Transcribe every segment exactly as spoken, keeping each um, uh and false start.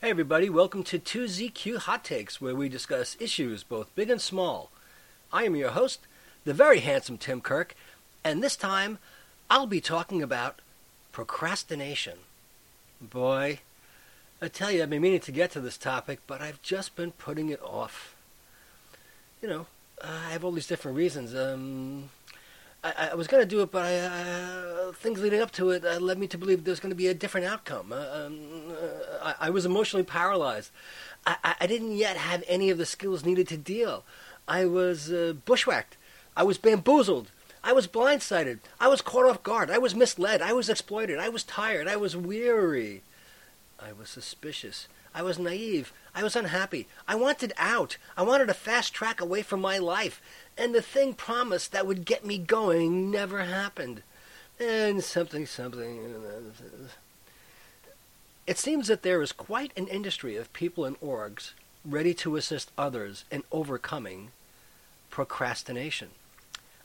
Hey everybody, welcome to two Z Q Hot Takes, where we discuss issues both big and small. I am your host, the very handsome Tim Kirk, and this time I'll be talking about procrastination. Boy, I tell you, I've been meaning to get to this topic, but I've just been putting it off. You know, I have all these different reasons. Um, I, I was going to do it, but I, uh, things leading up to it uh, led me to believe there's going to be a different outcome. Uh, um, uh, I, I was emotionally paralyzed. I, I didn't yet have any of the skills needed to deal. I was uh, bushwhacked. I was bamboozled. I was blindsided. I was caught off guard. I was misled. I was exploited. I was tired. I was weary. I was suspicious. I was naive. I was unhappy. I wanted out. I wanted a fast track away from my life. And the thing promised that would get me going never happened. And something, something. It seems that there is quite an industry of people and orgs ready to assist others in overcoming procrastination.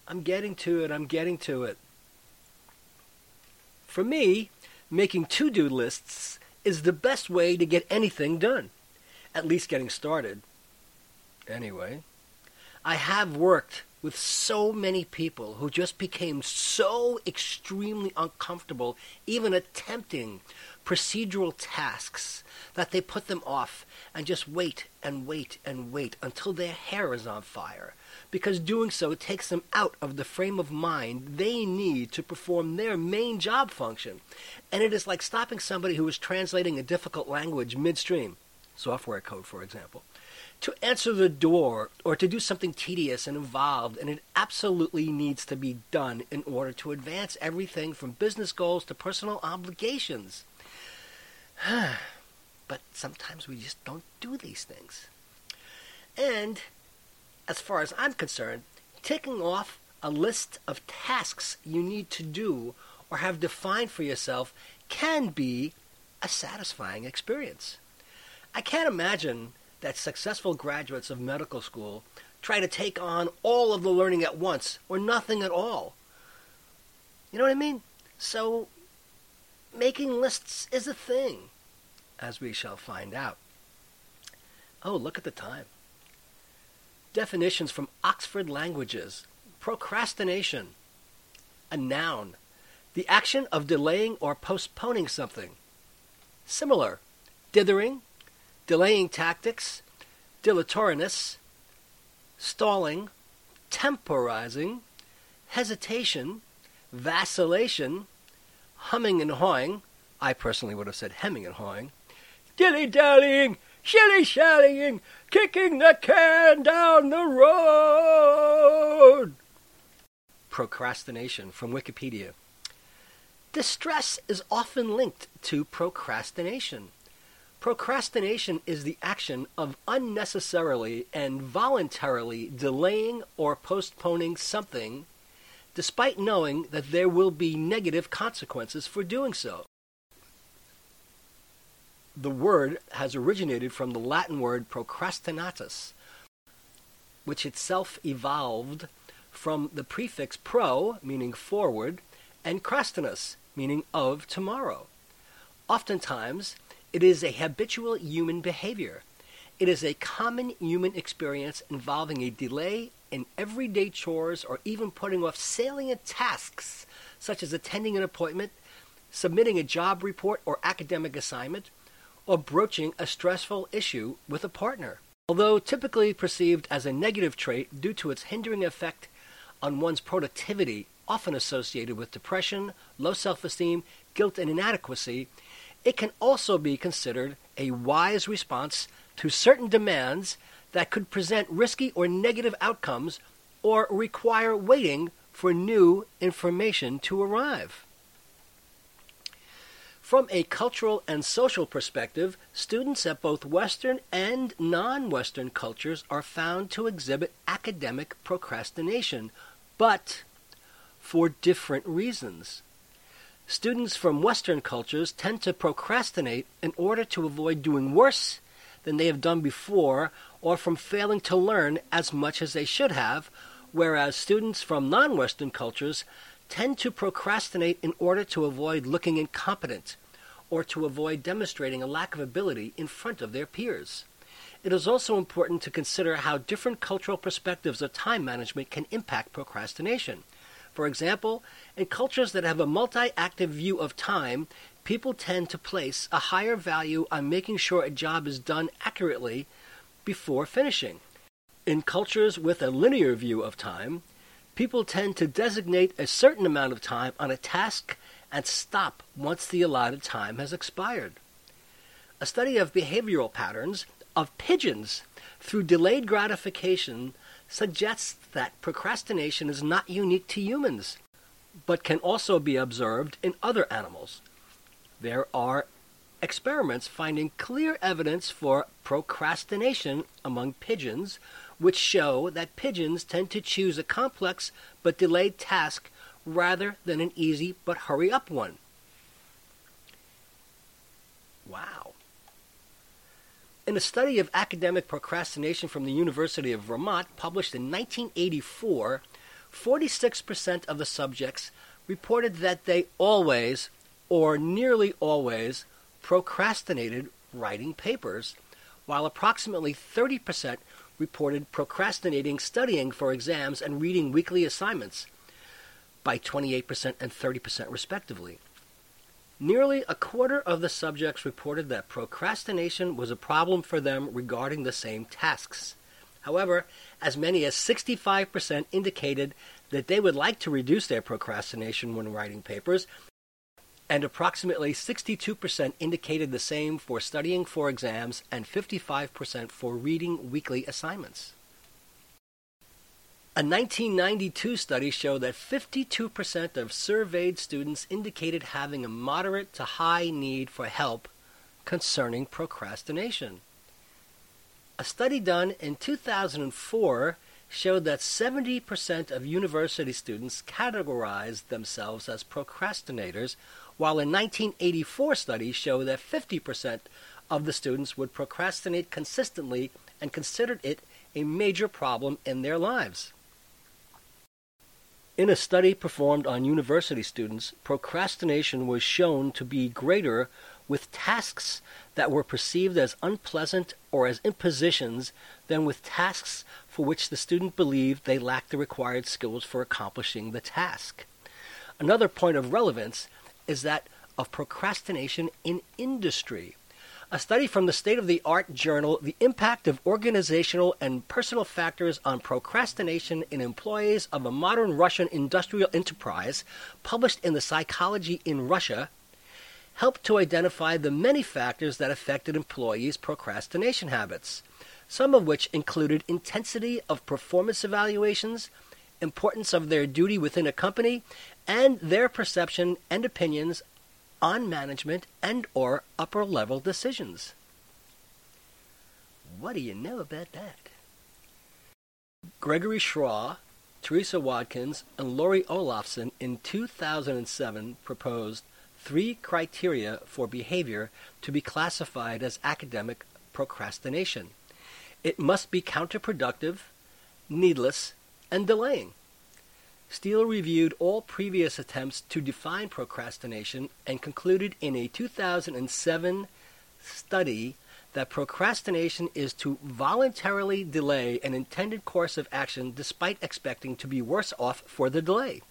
I'm getting to it, I'm getting to it. For me, making to-do lists is the best way to get anything done, at least getting started. Anyway, I have worked with so many people who just became so extremely uncomfortable even attempting procedural tasks that they put them off and just wait and wait and wait until their hair is on fire, because doing so takes them out of the frame of mind they need to perform their main job function. And it is like stopping somebody who is translating a difficult language midstream, software code for example, to answer the door or to do something tedious and involved, and it absolutely needs to be done in order to advance everything from business goals to personal obligations. But sometimes we just don't do these things. And as far as I'm concerned, ticking off a list of tasks you need to do or have defined for yourself can be a satisfying experience. I can't imagine that successful graduates of medical school try to take on all of the learning at once or nothing at all. You know what I mean? So making lists is a thing, as we shall find out. Oh, look at the time. Definitions from Oxford Languages. Procrastination. A noun. The action of delaying or postponing something. Similar. Dithering. Delaying tactics. Dilatoriness. Stalling. Temporizing. Hesitation. Vacillation. Humming and hawing. I personally would have said hemming and hawing. Dilly-dallying. Shilly-shallying, kicking the can down the road. Procrastination from Wikipedia. Distress is often linked to procrastination. Procrastination is the action of unnecessarily and voluntarily delaying or postponing something, despite knowing that there will be negative consequences for doing so. The word has originated from the Latin word procrastinatus, which itself evolved from the prefix pro, meaning forward, and crastinus, meaning of tomorrow. Oftentimes, it is a habitual human behavior. It is a common human experience involving a delay in everyday chores or even putting off salient tasks, such as attending an appointment, submitting a job report or academic assignment, or broaching a stressful issue with a partner. Although typically perceived as a negative trait due to its hindering effect on one's productivity, often associated with depression, low self-esteem, guilt, and inadequacy, it can also be considered a wise response to certain demands that could present risky or negative outcomes or require waiting for new information to arrive. From a cultural and social perspective, students at both Western and non-Western cultures are found to exhibit academic procrastination, but for different reasons. Students from Western cultures tend to procrastinate in order to avoid doing worse than they have done before, or from failing to learn as much as they should have, whereas students from non-Western cultures tend to procrastinate in order to avoid looking incompetent or to avoid demonstrating a lack of ability in front of their peers. It is also important to consider how different cultural perspectives of time management can impact procrastination. For example, in cultures that have a multi-active view of time, people tend to place a higher value on making sure a job is done accurately before finishing. In cultures with a linear view of time, people tend to designate a certain amount of time on a task and stop once the allotted time has expired. A study of behavioral patterns of pigeons through delayed gratification suggests that procrastination is not unique to humans, but can also be observed in other animals. There are experiments finding clear evidence for procrastination among pigeons, which show that pigeons tend to choose a complex but delayed task rather than an easy but hurry-up one. Wow. In a study of academic procrastination from the University of Vermont, published in nineteen eighty-four, forty-six percent of the subjects reported that they always, or nearly always, procrastinated writing papers, while approximately thirty percent reported procrastinating studying for exams and reading weekly assignments, by twenty-eight percent and thirty percent respectively. Nearly a quarter of the subjects reported that procrastination was a problem for them regarding the same tasks. However, as many as sixty-five percent indicated that they would like to reduce their procrastination when writing papers, and approximately sixty-two percent indicated the same for studying for exams and fifty-five percent for reading weekly assignments. A nineteen ninety-two study showed that fifty-two percent of surveyed students indicated having a moderate to high need for help concerning procrastination. A study done in two thousand four showed that seventy percent of university students categorized themselves as procrastinators, while a nineteen eighty-four study showed that fifty percent of the students would procrastinate consistently and considered it a major problem in their lives. In a study performed on university students, procrastination was shown to be greater with tasks that were perceived as unpleasant or as impositions than with tasks for which the student believed they lacked the required skills for accomplishing the task. Another point of relevance is that of procrastination in industry. A study from the state-of-the-art journal, The Impact of Organizational and Personal Factors on Procrastination in Employees of a Modern Russian Industrial Enterprise, published in the Psychology in Russia, helped to identify the many factors that affected employees' procrastination habits, some of which included intensity of performance evaluations, importance of their duty within a company, and their perception and opinions on management and or upper-level decisions. What do you know about that? Gregory Schraw, Teresa Watkins, and Lori Olafson in two thousand seven proposed three criteria for behavior to be classified as academic procrastination. It must be counterproductive, needless, and delaying. Steele reviewed all previous attempts to define procrastination and concluded in a two thousand seven study that procrastination is to voluntarily delay an intended course of action despite expecting to be worse off for the delay.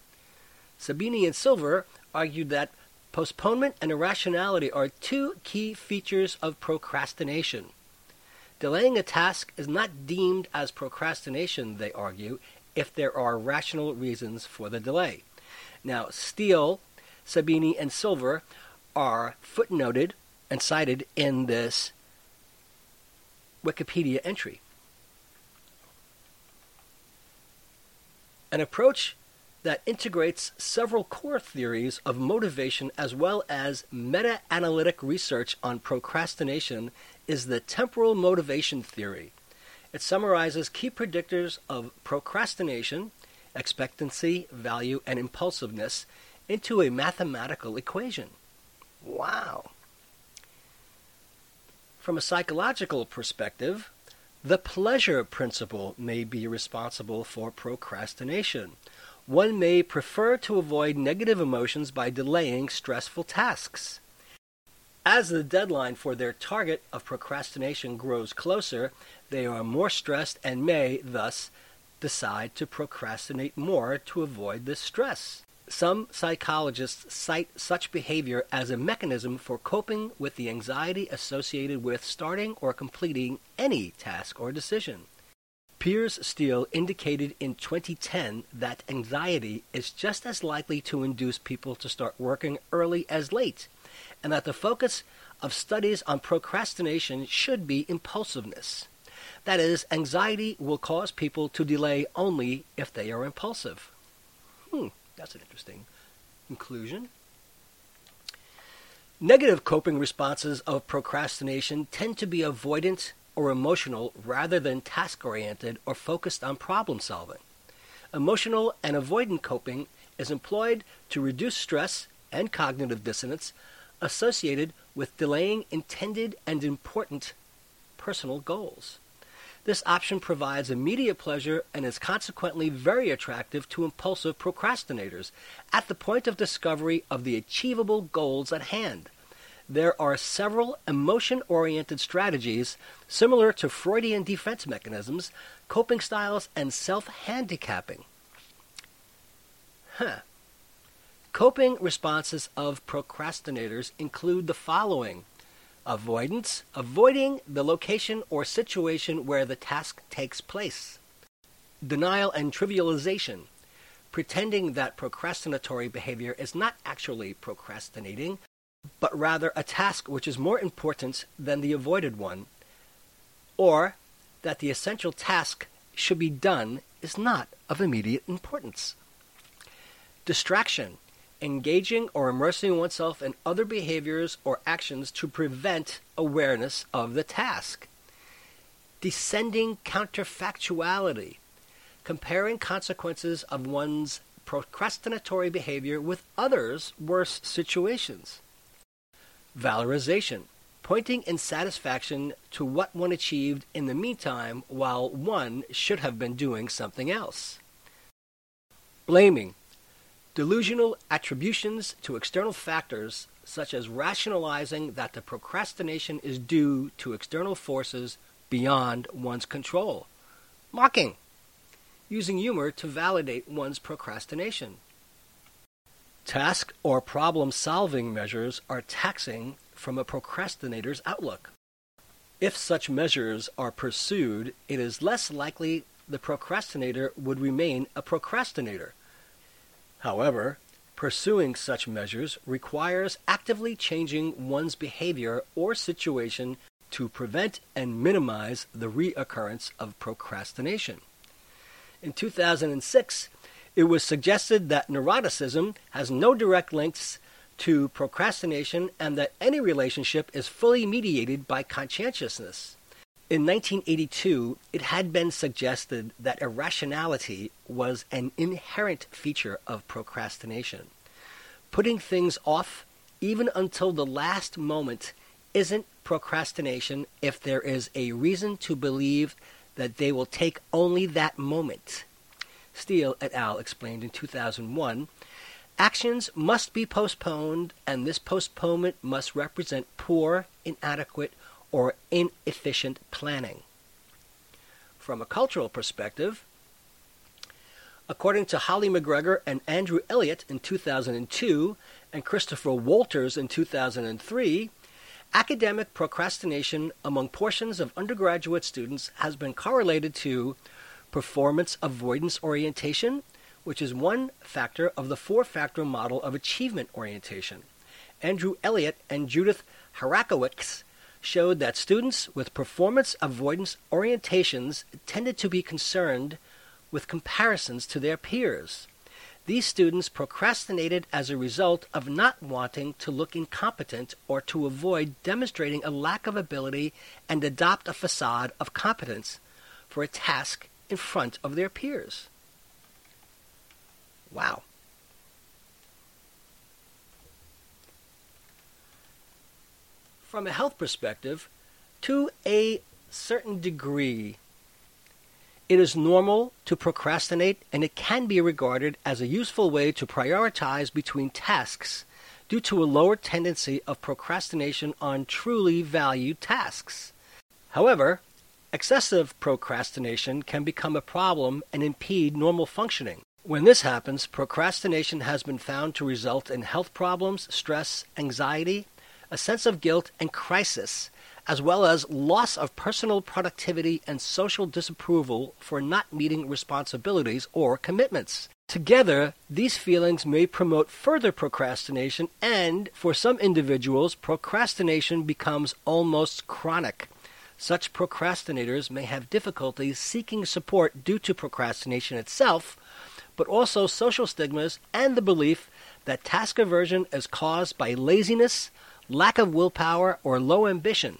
Sabini and Silver argued that postponement and irrationality are two key features of procrastination. Delaying a task is not deemed as procrastination, they argue, if there are rational reasons for the delay. Now, Steele, Sabini, and Silver are footnoted and cited in this Wikipedia entry. An approach that integrates several core theories of motivation as well as meta-analytic research on procrastination is the temporal motivation theory. It summarizes key predictors of procrastination, expectancy, value, and impulsiveness into a mathematical equation. Wow. From a psychological perspective, the pleasure principle may be responsible for procrastination. One may prefer to avoid negative emotions by delaying stressful tasks. As the deadline for their target of procrastination grows closer, they are more stressed and may, thus, decide to procrastinate more to avoid this stress. Some psychologists cite such behavior as a mechanism for coping with the anxiety associated with starting or completing any task or decision. Piers Steele indicated in twenty ten that anxiety is just as likely to induce people to start working early as late, and that the focus of studies on procrastination should be impulsiveness. That is, anxiety will cause people to delay only if they are impulsive. Hmm. That's an interesting conclusion. Negative coping responses of procrastination tend to be avoidant or emotional rather than task-oriented or focused on problem-solving. Emotional and avoidant coping is employed to reduce stress and cognitive dissonance associated with delaying intended and important personal goals. This option provides immediate pleasure and is consequently very attractive to impulsive procrastinators at the point of discovery of the achievable goals at hand. There are several emotion-oriented strategies similar to Freudian defense mechanisms, coping styles, and self-handicapping. Huh. Coping responses of procrastinators include the following. Avoidance, avoiding the location or situation where the task takes place. Denial and trivialization, pretending that procrastinatory behavior is not actually procrastinating, but rather a task which is more important than the avoided one, or that the essential task should be done is not of immediate importance. Distraction. Engaging or immersing oneself in other behaviors or actions to prevent awareness of the task. Descending counterfactuality. Comparing consequences of one's procrastinatory behavior with others' worse situations. Valorization. Pointing in satisfaction to what one achieved in the meantime while one should have been doing something else. Blaming. Delusional attributions to external factors, such as rationalizing that the procrastination is due to external forces beyond one's control. Mocking. Using humor to validate one's procrastination. Task or problem-solving measures are taxing from a procrastinator's outlook. If such measures are pursued, it is less likely the procrastinator would remain a procrastinator. However, pursuing such measures requires actively changing one's behavior or situation to prevent and minimize the reoccurrence of procrastination. In two thousand six, it was suggested that neuroticism has no direct links to procrastination and that any relationship is fully mediated by conscientiousness. In nineteen eighty-two, it had been suggested that irrationality was an inherent feature of procrastination. Putting things off, even until the last moment, isn't procrastination if there is a reason to believe that they will take only that moment. Steele et al. Explained in two thousand one, actions must be postponed, and this postponement must represent poor, inadequate, or inefficient planning. From a cultural perspective, according to Holly McGregor and Andrew Elliott in two thousand two and Christopher Wolters in two thousand three, academic procrastination among portions of undergraduate students has been correlated to performance avoidance orientation, which is one factor of the four-factor model of achievement orientation. Andrew Elliott and Judith Harackiewicz showed that students with performance avoidance orientations tended to be concerned with comparisons to their peers. These students procrastinated as a result of not wanting to look incompetent or to avoid demonstrating a lack of ability and adopt a facade of competence for a task in front of their peers. Wow. From a health perspective, to a certain degree, it is normal to procrastinate, and it can be regarded as a useful way to prioritize between tasks due to a lower tendency of procrastination on truly valued tasks. However, excessive procrastination can become a problem and impede normal functioning. When this happens, procrastination has been found to result in health problems, stress, anxiety, a sense of guilt and crisis, as well as loss of personal productivity and social disapproval for not meeting responsibilities or commitments. Together, these feelings may promote further procrastination, and for some individuals, procrastination becomes almost chronic. Such procrastinators may have difficulty seeking support due to procrastination itself, but also social stigmas and the belief that task aversion is caused by laziness, lack of willpower, or low ambition.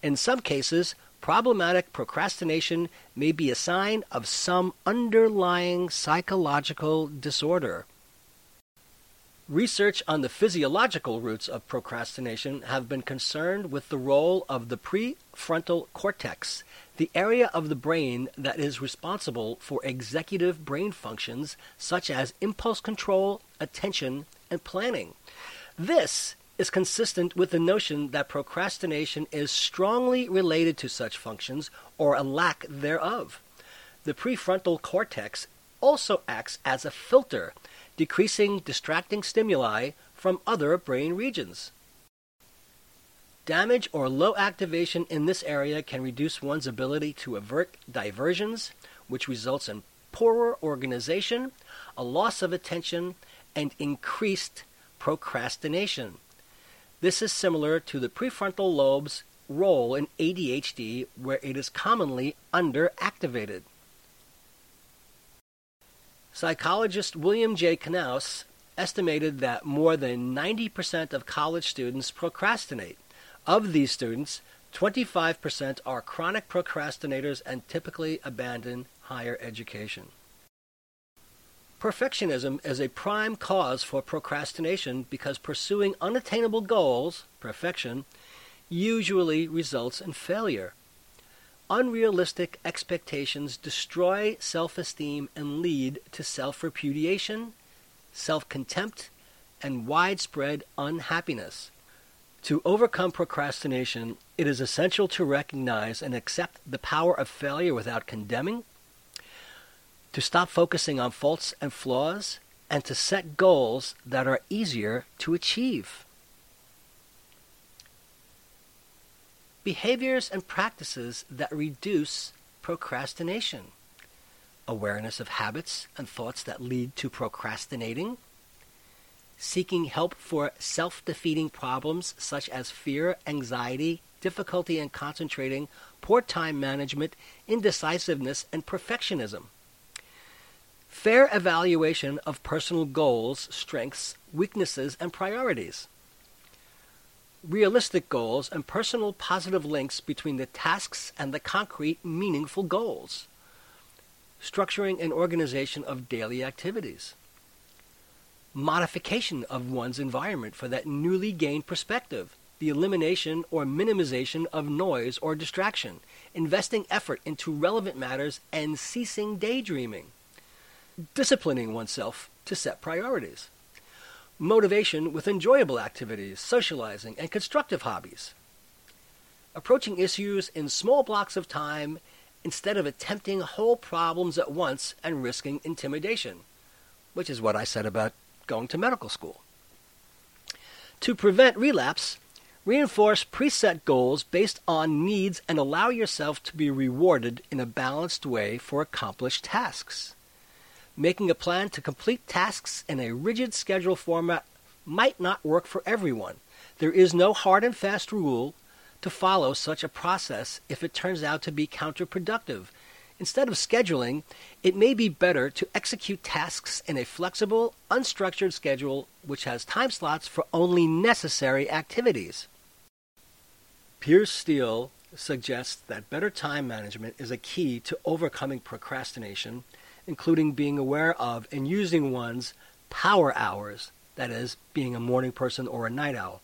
In some cases, problematic procrastination may be a sign of some underlying psychological disorder. Research on the physiological roots of procrastination have been concerned with the role of the prefrontal cortex, the area of the brain that is responsible for executive brain functions such as impulse control, attention, and planning. This is consistent with the notion that procrastination is strongly related to such functions or a lack thereof. The prefrontal cortex also acts as a filter, decreasing distracting stimuli from other brain regions. Damage or low activation in this area can reduce one's ability to avert diversions, which results in poorer organization, a loss of attention, and increased procrastination. This is similar to the prefrontal lobe's role in A D H D, where it is commonly underactivated. Psychologist William J. Knaus estimated that more than ninety percent of college students procrastinate. Of these students, twenty-five percent are chronic procrastinators and typically abandon higher education. Perfectionism is a prime cause for procrastination because pursuing unattainable goals, perfection, usually results in failure. Unrealistic expectations destroy self-esteem and lead to self-repudiation, self-contempt, and widespread unhappiness. To overcome procrastination, it is essential to recognize and accept the power of failure without condemning, to stop focusing on faults and flaws, and to set goals that are easier to achieve. Behaviors and practices that reduce procrastination. Awareness of habits and thoughts that lead to procrastinating. Seeking help for self-defeating problems such as fear, anxiety, difficulty in concentrating, poor time management, indecisiveness, and perfectionism. Fair evaluation of personal goals, strengths, weaknesses, and priorities. Realistic goals and personal positive links between the tasks and the concrete, meaningful goals. Structuring and organization of daily activities. Modification of one's environment for that newly gained perspective. The elimination or minimization of noise or distraction. Investing effort into relevant matters and ceasing daydreaming. Disciplining oneself to set priorities. Motivation with enjoyable activities, socializing, and constructive hobbies. Approaching issues in small blocks of time instead of attempting whole problems at once and risking intimidation, which is what I said about going to medical school. To prevent relapse, reinforce preset goals based on needs and allow yourself to be rewarded in a balanced way for accomplished tasks. Making a plan to complete tasks in a rigid schedule format might not work for everyone. There is no hard and fast rule to follow such a process if it turns out to be counterproductive. Instead of scheduling, it may be better to execute tasks in a flexible, unstructured schedule which has time slots for only necessary activities. Piers Steele suggests that better time management is a key to overcoming procrastination, including being aware of and using one's power hours, that is, being a morning person or a night owl.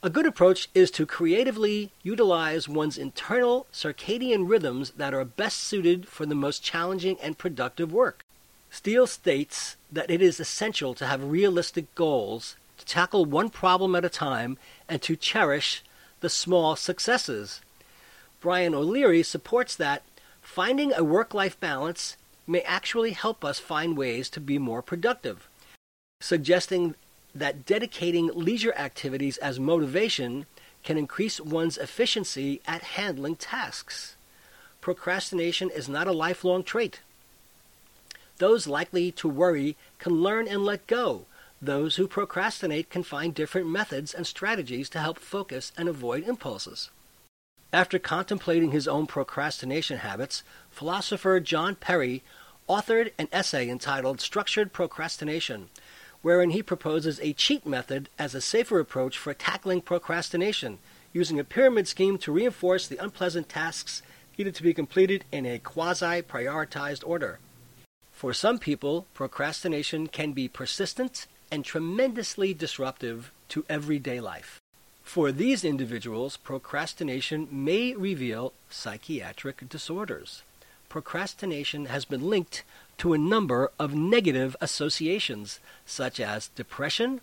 A good approach is to creatively utilize one's internal circadian rhythms that are best suited for the most challenging and productive work. Steele states that it is essential to have realistic goals, to tackle one problem at a time, and to cherish the small successes. Brian O'Leary supports that finding a work-life balance may actually help us find ways to be more productive, suggesting that dedicating leisure activities as motivation can increase one's efficiency at handling tasks. Procrastination is not a lifelong trait. Those likely to worry can learn and let go. Those who procrastinate can find different methods and strategies to help focus and avoid impulses. After contemplating his own procrastination habits, philosopher John Perry authored an essay entitled Structured Procrastination, wherein he proposes a cheat method as a safer approach for tackling procrastination, using a pyramid scheme to reinforce the unpleasant tasks needed to be completed in a quasi-prioritized order. For some people, procrastination can be persistent and tremendously disruptive to everyday life. For these individuals, procrastination may reveal psychiatric disorders. Procrastination has been linked to a number of negative associations, such as depression,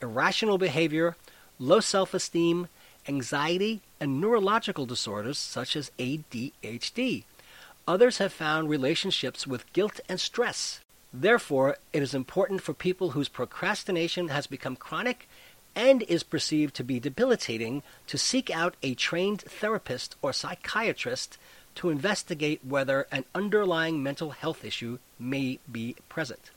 irrational behavior, low self-esteem, anxiety, and neurological disorders such as A D H D. Others have found relationships with guilt and stress. Therefore, it is important for people whose procrastination has become chronic and is perceived to be debilitating to seek out a trained therapist or psychiatrist to investigate whether an underlying mental health issue may be present.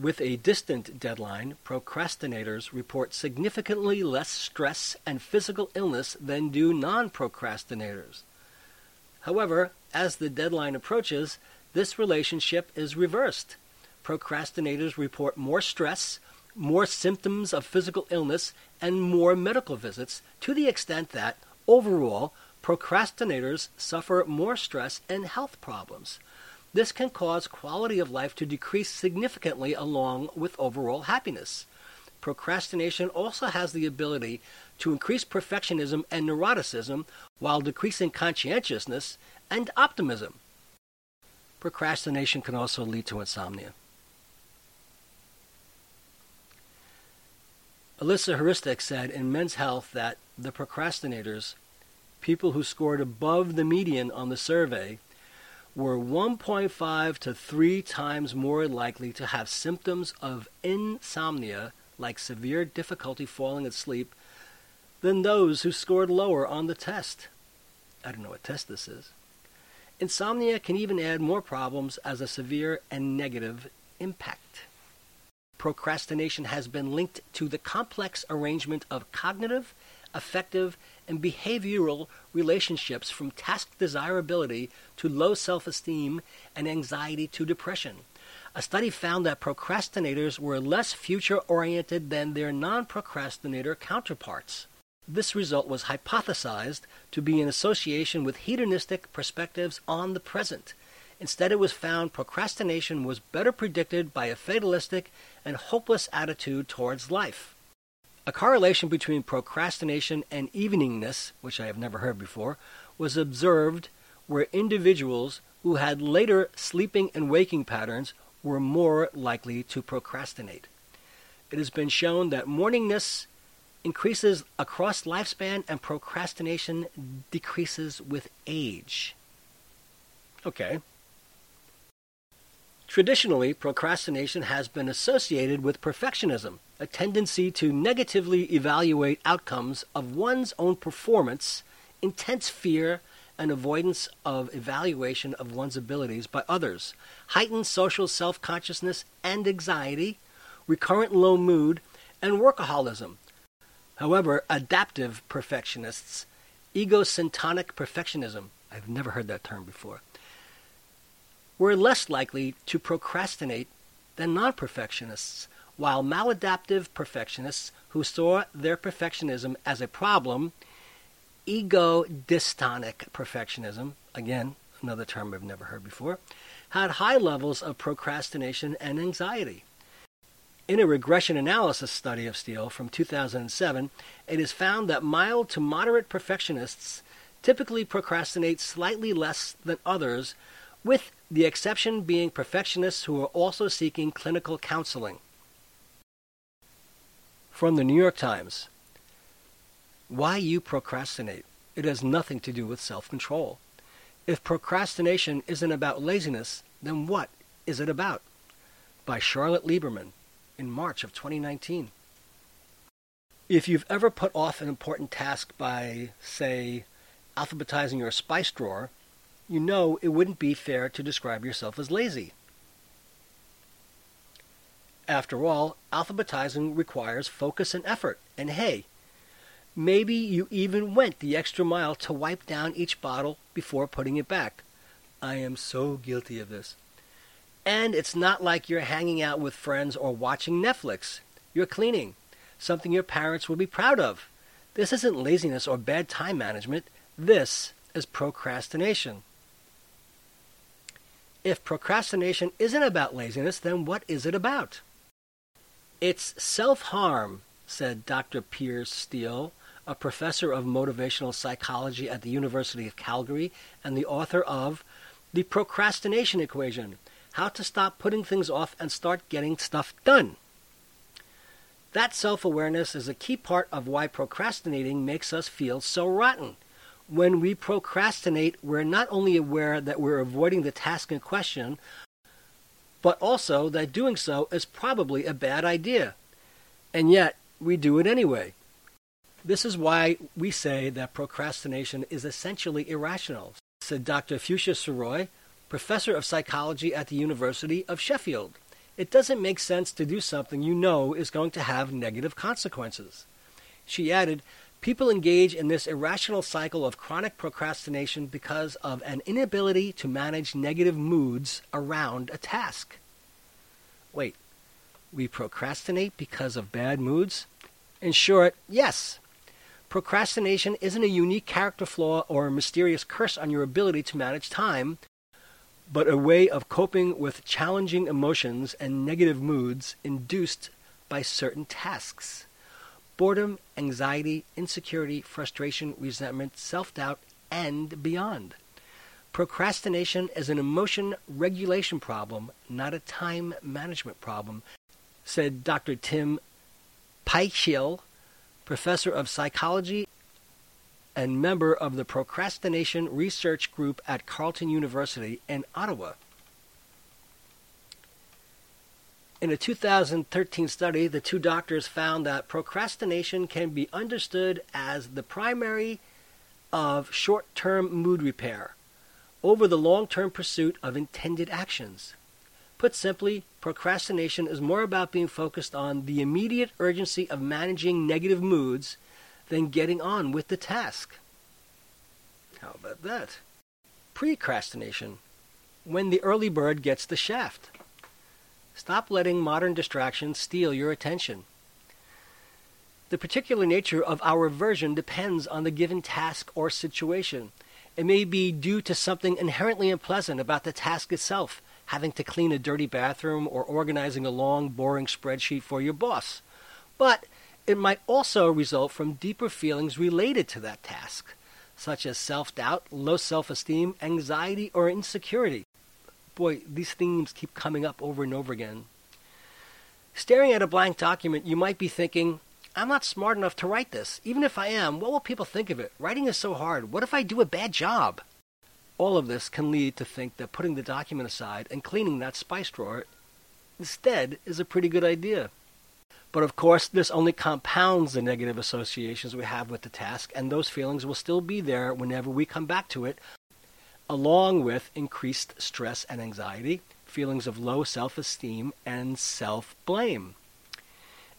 With a distant deadline, procrastinators report significantly less stress and physical illness than do non-procrastinators. However, as the deadline approaches, this relationship is reversed. Procrastinators report more stress, more symptoms of physical illness, and more medical visits, to the extent that, overall, procrastinators suffer more stress and health problems. This can cause quality of life to decrease significantly along with overall happiness. Procrastination also has the ability to increase perfectionism and neuroticism while decreasing conscientiousness and optimism. Procrastination can also lead to insomnia. Alyssa Heuristic said in Men's Health that the procrastinators, people who scored above the median on the survey, were one point five to three times more likely to have symptoms of insomnia, like severe difficulty falling asleep, than those who scored lower on the test. I don't know what test this is. Insomnia can even add more problems as a severe and negative impact. Procrastination has been linked to the complex arrangement of cognitive, affective, and behavioral relationships, from task desirability to low self-esteem and anxiety to depression. A study found that procrastinators were less future-oriented than their non-procrastinator counterparts. This result was hypothesized to be in association with hedonistic perspectives on the present. Instead, it was found procrastination was better predicted by a fatalistic and hopeless attitude towards life. A correlation between procrastination and eveningness, which I have never heard before, was observed where individuals who had later sleeping and waking patterns were more likely to procrastinate. It has been shown that morningness increases across lifespan and procrastination decreases with age. Okay. Traditionally, procrastination has been associated with perfectionism, a tendency to negatively evaluate outcomes of one's own performance, intense fear, and avoidance of evaluation of one's abilities by others, heightened social self-consciousness and anxiety, recurrent low mood, and workaholism. However, adaptive perfectionists, egocentric perfectionism, I've never heard that term before, were less likely to procrastinate than non-perfectionists, while maladaptive perfectionists who saw their perfectionism as a problem, egocentric perfectionism, again, another term I've never heard before, had high levels of procrastination and anxiety. In a regression analysis study of Steele from two thousand seven, it is found that mild to moderate perfectionists typically procrastinate slightly less than others, with the exception being perfectionists who are also seeking clinical counseling. From the New York Times, why you procrastinate. It has nothing to do with self-control. If procrastination isn't about laziness, then what is it about? By Charlotte Lieberman in March of twenty nineteen. If you've ever put off an important task by, say, alphabetizing your spice drawer, you know it wouldn't be fair to describe yourself as lazy. After all, alphabetizing requires focus and effort, and hey, maybe you even went the extra mile to wipe down each bottle before putting it back. I am so guilty of this. And it's not like you're hanging out with friends or watching Netflix. You're cleaning, something your parents will be proud of. This isn't laziness or bad time management. This is procrastination. If procrastination isn't about laziness, then what is it about? It's self-harm, said Doctor Piers Steele, a professor of motivational psychology at the University of Calgary and the author of The Procrastination Equation, How to Stop Putting Things Off and Start Getting Stuff Done. That self-awareness is a key part of why procrastinating makes us feel so rotten. When we procrastinate, we're not only aware that we're avoiding the task in question, but also that doing so is probably a bad idea. And yet, we do it anyway. This is why we say that procrastination is essentially irrational, said Doctor Fuchsia Saroy, professor of psychology at the University of Sheffield. It doesn't make sense to do something you know is going to have negative consequences. She added, people engage in this irrational cycle of chronic procrastination because of an inability to manage negative moods around a task. Wait, we procrastinate because of bad moods? In short, yes. Procrastination isn't a unique character flaw or a mysterious curse on your ability to manage time, but a way of coping with challenging emotions and negative moods induced by certain tasks. Boredom, anxiety, insecurity, frustration, resentment, self-doubt, and beyond. Procrastination is an emotion regulation problem, not a time management problem, said Doctor Tim Pychyl, professor of psychology and member of the Procrastination Research Group at Carleton University in Ottawa. In a two thousand thirteen study, the two doctors found that procrastination can be understood as the primary of short-term mood repair over the long-term pursuit of intended actions. Put simply, procrastination is more about being focused on the immediate urgency of managing negative moods than getting on with the task. How about that? Precrastination, when the early bird gets the shaft. Stop letting modern distractions steal your attention. The particular nature of our aversion depends on the given task or situation. It may be due to something inherently unpleasant about the task itself, having to clean a dirty bathroom or organizing a long, boring spreadsheet for your boss. But it might also result from deeper feelings related to that task, such as self-doubt, low self-esteem, anxiety, or insecurity. Boy, these themes keep coming up over and over again. Staring at a blank document, you might be thinking, I'm not smart enough to write this. Even if I am, what will people think of it? Writing is so hard. What if I do a bad job? All of this can lead to think that putting the document aside and cleaning that spice drawer instead is a pretty good idea. But of course, this only compounds the negative associations we have with the task, and those feelings will still be there whenever we come back to it, along with increased stress and anxiety, feelings of low self-esteem, and self-blame.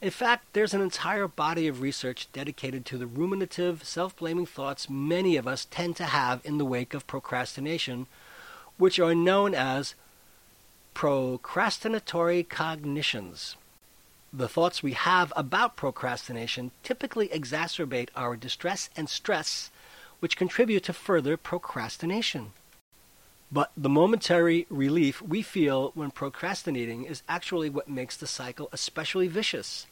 In fact, there's an entire body of research dedicated to the ruminative, self-blaming thoughts many of us tend to have in the wake of procrastination, which are known as procrastinatory cognitions. The thoughts we have about procrastination typically exacerbate our distress and stress, which contribute to further procrastination. But the momentary relief we feel when procrastinating is actually what makes the cycle especially vicious.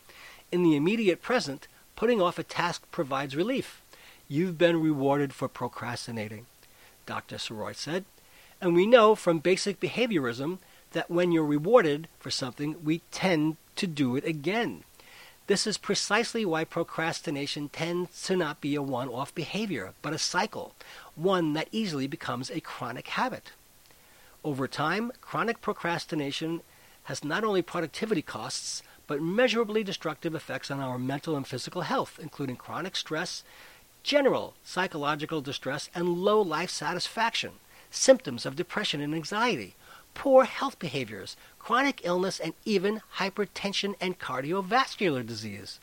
In the immediate present, putting off a task provides relief. You've been rewarded for procrastinating, Doctor Saroy said. And we know from basic behaviorism that when you're rewarded for something, we tend to do it again. This is precisely why procrastination tends to not be a one-off behavior, but a cycle, one that easily becomes a chronic habit. Over time, chronic procrastination has not only productivity costs, but measurably destructive effects on our mental and physical health, including chronic stress, general psychological distress, and low life satisfaction, symptoms of depression and anxiety, poor health behaviors, chronic illness, and even hypertension and cardiovascular disease.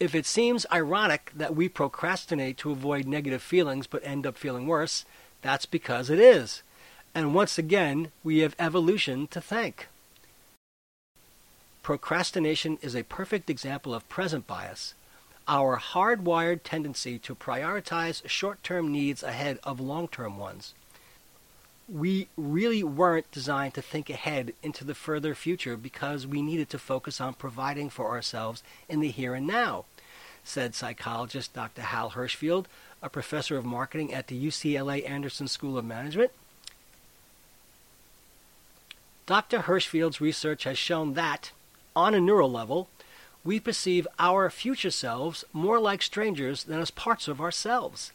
If it seems ironic that we procrastinate to avoid negative feelings but end up feeling worse, that's because it is. And once again, we have evolution to thank. Procrastination is a perfect example of present bias, our hardwired tendency to prioritize short-term needs ahead of long-term ones. We really weren't designed to think ahead into the further future because we needed to focus on providing for ourselves in the here and now, said psychologist Doctor Hal Hershfield, a professor of marketing at the U C L A Anderson School of Management. Doctor Hershfield's research has shown that, on a neural level, we perceive our future selves more like strangers than as parts of ourselves.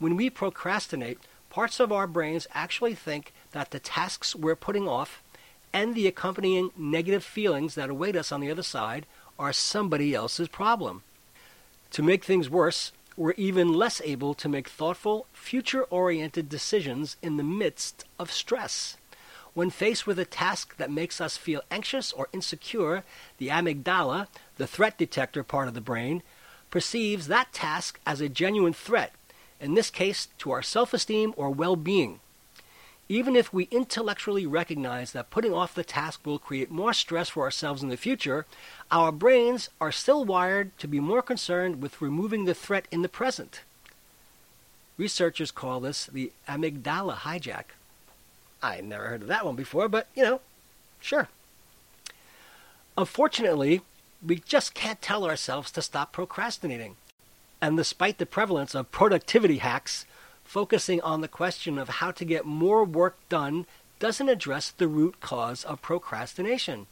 When we procrastinate, parts of our brains actually think that the tasks we're putting off and the accompanying negative feelings that await us on the other side are somebody else's problem. To make things worse, we're even less able to make thoughtful, future-oriented decisions in the midst of stress. When faced with a task that makes us feel anxious or insecure, the amygdala, the threat detector part of the brain, perceives that task as a genuine threat, in this case, to our self-esteem or well-being. Even if we intellectually recognize that putting off the task will create more stress for ourselves in the future, our brains are still wired to be more concerned with removing the threat in the present. Researchers call this the amygdala hijack. I never heard of that one before, but, you know, sure. Unfortunately, we just can't tell ourselves to stop procrastinating. And despite the prevalence of productivity hacks, focusing on the question of how to get more work done doesn't address the root cause of procrastination.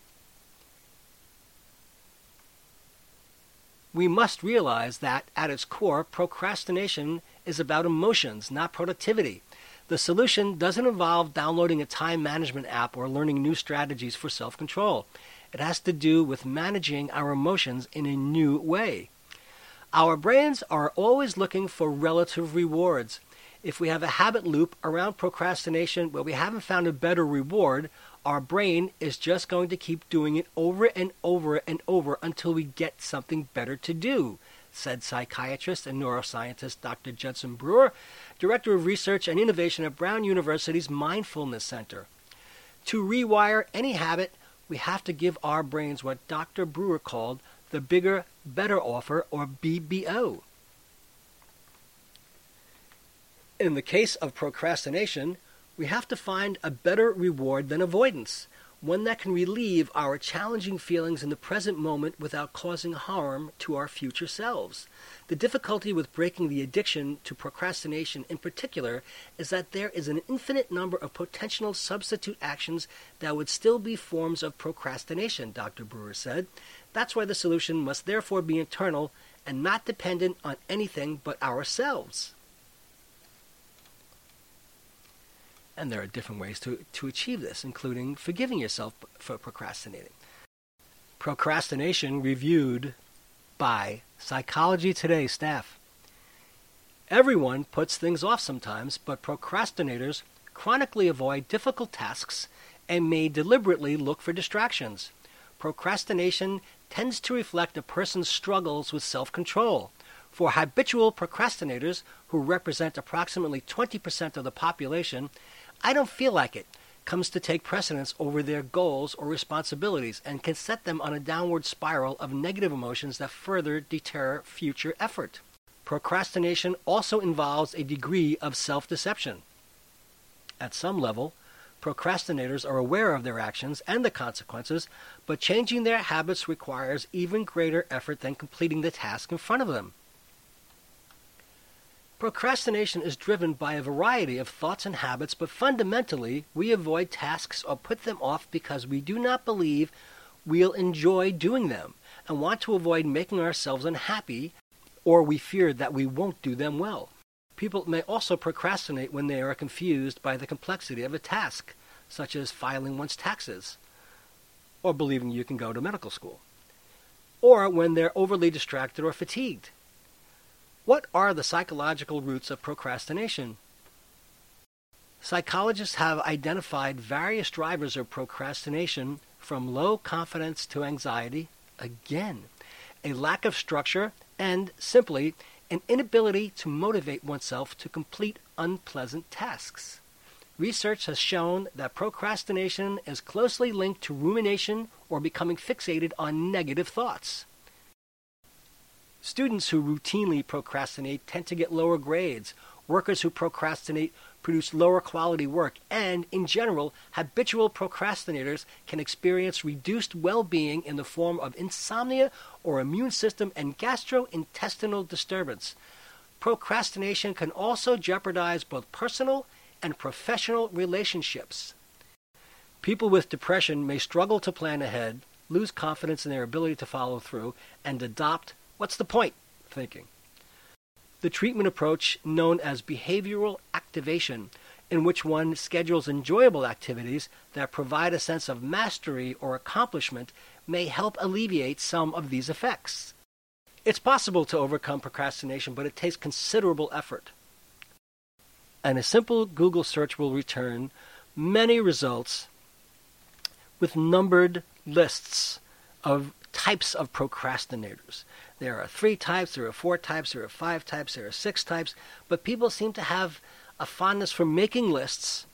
We must realize that, at its core, procrastination is about emotions, not productivity. The solution doesn't involve downloading a time management app or learning new strategies for self-control. It has to do with managing our emotions in a new way. Our brains are always looking for relative rewards. If we have a habit loop around procrastination where we haven't found a better reward, our brain is just going to keep doing it over and over and over until we get something better to do, said psychiatrist and neuroscientist Doctor Judson Brewer, Director of Research and Innovation at Brown University's Mindfulness Center. To rewire any habit, we have to give our brains what Doctor Brewer called the bigger, better offer, or B B O. In the case of procrastination, we have to find a better reward than avoidance, one that can relieve our challenging feelings in the present moment without causing harm to our future selves. The difficulty with breaking the addiction to procrastination in particular is that there is an infinite number of potential substitute actions that would still be forms of procrastination, Doctor Brewer said. That's why the solution must therefore be internal and not dependent on anything but ourselves. And there are different ways to, to achieve this, including forgiving yourself for procrastinating. Procrastination reviewed by Psychology Today staff. Everyone puts things off sometimes, but procrastinators chronically avoid difficult tasks and may deliberately look for distractions. Procrastination tends to reflect a person's struggles with self-control. For habitual procrastinators, who represent approximately twenty percent of the population, "I don't feel like it" comes to take precedence over their goals or responsibilities and can set them on a downward spiral of negative emotions that further deter future effort. Procrastination also involves a degree of self-deception. At some level, procrastinators are aware of their actions and the consequences, but changing their habits requires even greater effort than completing the task in front of them. Procrastination is driven by a variety of thoughts and habits, but fundamentally, we avoid tasks or put them off because we do not believe we'll enjoy doing them and want to avoid making ourselves unhappy, or we fear that we won't do them well. People may also procrastinate when they are confused by the complexity of a task, such as filing one's taxes, or believing you can go to medical school, or when they're overly distracted or fatigued. What are the psychological roots of procrastination? Psychologists have identified various drivers of procrastination, from low confidence to anxiety, again, a lack of structure, and simply an inability to motivate oneself to complete unpleasant tasks. Research has shown that procrastination is closely linked to rumination or becoming fixated on negative thoughts. Students who routinely procrastinate tend to get lower grades. Workers who procrastinate produce lower quality work. And, in general, habitual procrastinators can experience reduced well-being in the form of insomnia or immune system and gastrointestinal disturbance. Procrastination can also jeopardize both personal and professional relationships. People with depression may struggle to plan ahead, lose confidence in their ability to follow through, and adopt "what's the point?" thinking. The treatment approach known as behavioral activation, in which one schedules enjoyable activities that provide a sense of mastery or accomplishment, may help alleviate some of these effects. It's possible to overcome procrastination, but it takes considerable effort. And a simple Google search will return many results with numbered lists of types of procrastinators. There are three types, there are four types, there are five types, there are six types, but people seem to have a fondness for making lists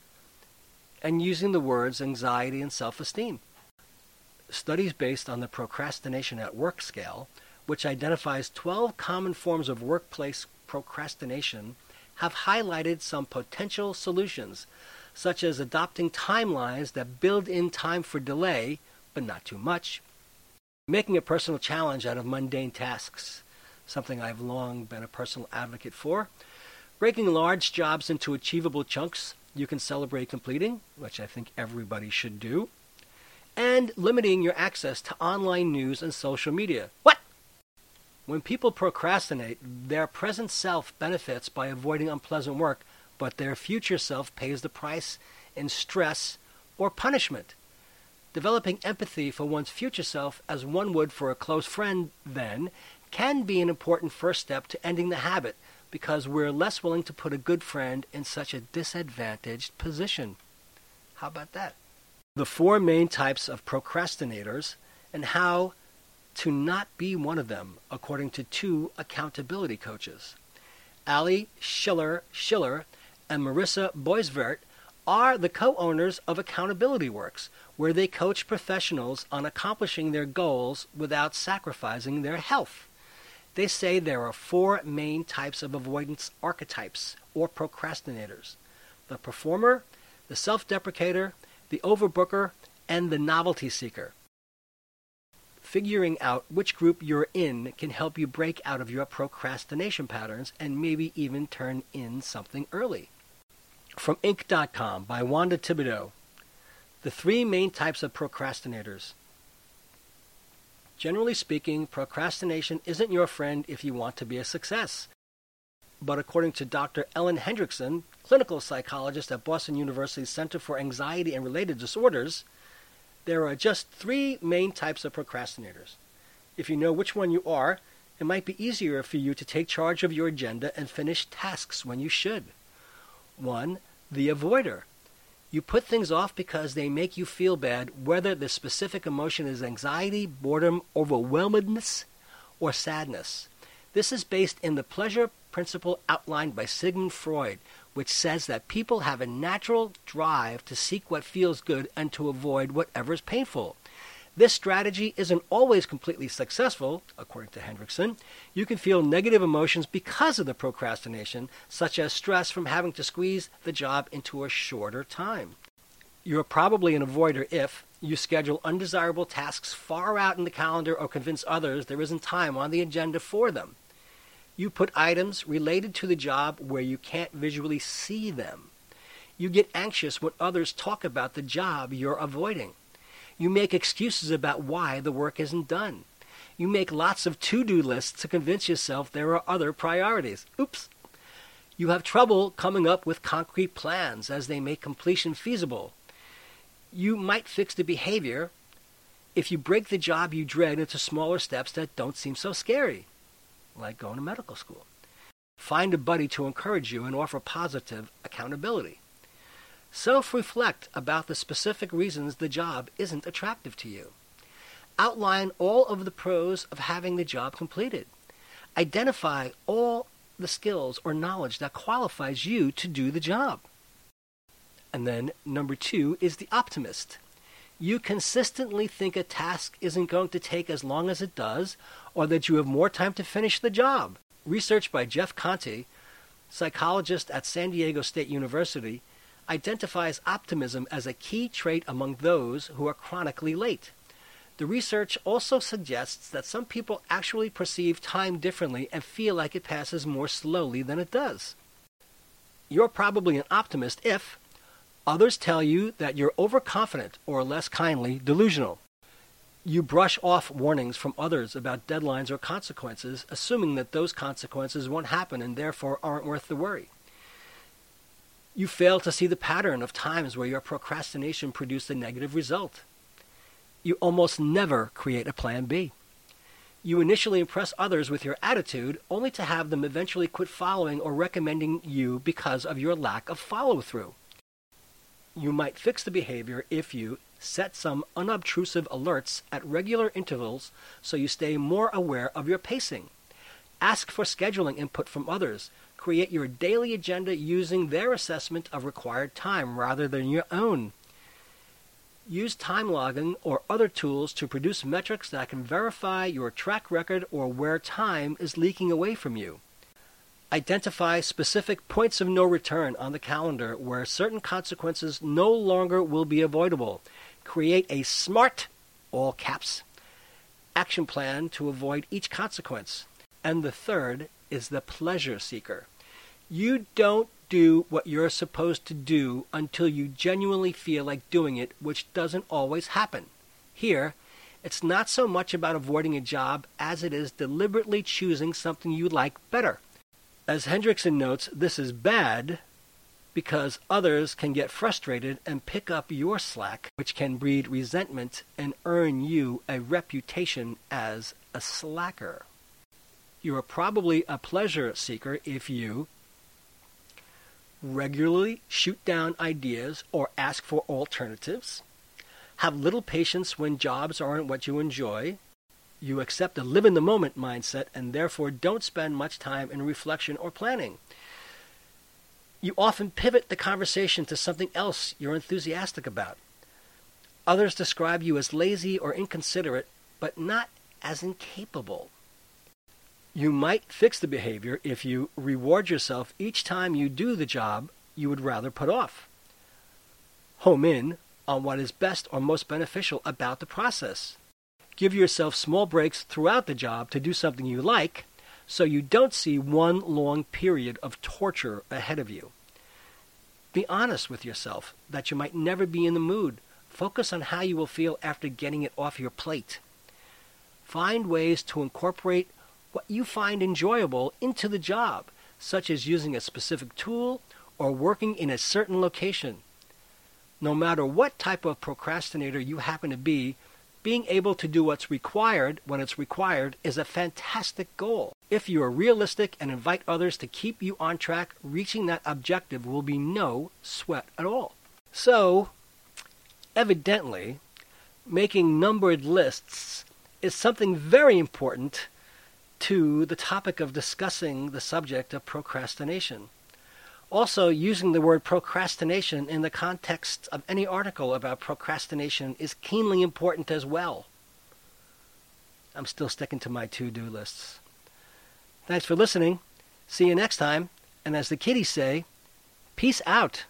and using the words anxiety and self-esteem. Studies based on the Procrastination at Work scale, which identifies twelve common forms of workplace procrastination, have highlighted some potential solutions, such as adopting timelines that build in time for delay, but not too much, making a personal challenge out of mundane tasks, something I've long been a personal advocate for. Breaking large jobs into achievable chunks you can celebrate completing, which I think everybody should do. And limiting your access to online news and social media. What? When people procrastinate, their present self benefits by avoiding unpleasant work, but their future self pays the price in stress or punishment. Developing empathy for one's future self, as one would for a close friend, then, can be an important first step to ending the habit, because we're less willing to put a good friend in such a disadvantaged position. How about that? The four main types of procrastinators and how to not be one of them, according to two accountability coaches. Allie Schiller, Schiller and Marissa Boisvert are the co-owners of Accountability Works, where they coach professionals on accomplishing their goals without sacrificing their health. They say there are four main types of avoidance archetypes, or procrastinators: the performer, the self-deprecator, the overbooker, and the novelty seeker. Figuring out which group you're in can help you break out of your procrastination patterns and maybe even turn in something early. From Inc dot com by Wanda Thibodeau. The three main types of procrastinators. Generally speaking, procrastination isn't your friend if you want to be a success. But according to Doctor Ellen Hendrickson, clinical psychologist at Boston University's Center for Anxiety and Related Disorders, there are just three main types of procrastinators. If you know which one you are, it might be easier for you to take charge of your agenda and finish tasks when you should. One, the avoider. You put things off because they make you feel bad, whether the specific emotion is anxiety, boredom, overwhelmedness, or sadness. This is based in the pleasure principle outlined by Sigmund Freud, which says that people have a natural drive to seek what feels good and to avoid whatever is painful. This strategy isn't always completely successful, according to Hendrickson. You can feel negative emotions because of the procrastination, such as stress from having to squeeze the job into a shorter time. You're probably an avoider if you schedule undesirable tasks far out in the calendar or convince others there isn't time on the agenda for them. You put items related to the job where you can't visually see them. You get anxious when others talk about the job you're avoiding. You make excuses about why the work isn't done. You make lots of to-do lists to convince yourself there are other priorities. Oops. You have trouble coming up with concrete plans as they make completion feasible. You might fix the behavior if you break the job you dread into smaller steps that don't seem so scary, like going to medical school. Find a buddy to encourage you and offer positive accountability. Self-reflect about the specific reasons the job isn't attractive to you. Outline all of the pros of having the job completed. Identify all the skills or knowledge that qualifies you to do the job. And then number two is the optimist. You consistently think a task isn't going to take as long as it does, or that you have more time to finish the job. Research by Jeff Conte, psychologist at San Diego State University, identifies optimism as a key trait among those who are chronically late. The research also suggests that some people actually perceive time differently and feel like it passes more slowly than it does. You're probably an optimist if others tell you that you're overconfident or, less kindly, delusional. You brush off warnings from others about deadlines or consequences, assuming that those consequences won't happen and therefore aren't worth the worry. You fail to see the pattern of times where your procrastination produced a negative result. You almost never create a plan B. You initially impress others with your attitude, only to have them eventually quit following or recommending you because of your lack of follow-through. You might fix the behavior if you set some unobtrusive alerts at regular intervals so you stay more aware of your pacing. Ask for scheduling input from others. Create your daily agenda using their assessment of required time rather than your own. Use time logging or other tools to produce metrics that can verify your track record or where time is leaking away from you. Identify specific points of no return on the calendar where certain consequences no longer will be avoidable. Create a SMART, all caps, action plan to avoid each consequence. And the third is the pleasure seeker. You don't do what you're supposed to do until you genuinely feel like doing it, which doesn't always happen. Here, it's not so much about avoiding a job as it is deliberately choosing something you like better. As Hendrickson notes, this is bad because others can get frustrated and pick up your slack, which can breed resentment and earn you a reputation as a slacker. You are probably a pleasure seeker if you regularly shoot down ideas or ask for alternatives, have little patience when jobs aren't what you enjoy. You accept a live-in-the-moment mindset and therefore don't spend much time in reflection or planning. You often pivot the conversation to something else you're enthusiastic about. Others describe you as lazy or inconsiderate, but not as incapable. You might fix the behavior if you reward yourself each time you do the job you would rather put off. Home in on what is best or most beneficial about the process. Give yourself small breaks throughout the job to do something you like so you don't see one long period of torture ahead of you. Be honest with yourself that you might never be in the mood. Focus on how you will feel after getting it off your plate. Find ways to incorporate what you find enjoyable into the job, such as using a specific tool or working in a certain location. No matter what type of procrastinator you happen to be, being able to do what's required when it's required is a fantastic goal. If you are realistic and invite others to keep you on track, reaching that objective will be no sweat at all. So, evidently, making numbered lists is something very important to the topic of discussing the subject of procrastination. Also, using the word procrastination in the context of any article about procrastination is keenly important as well. I'm still sticking to my to-do lists. Thanks for listening. See you next time. And as the kiddies say, peace out.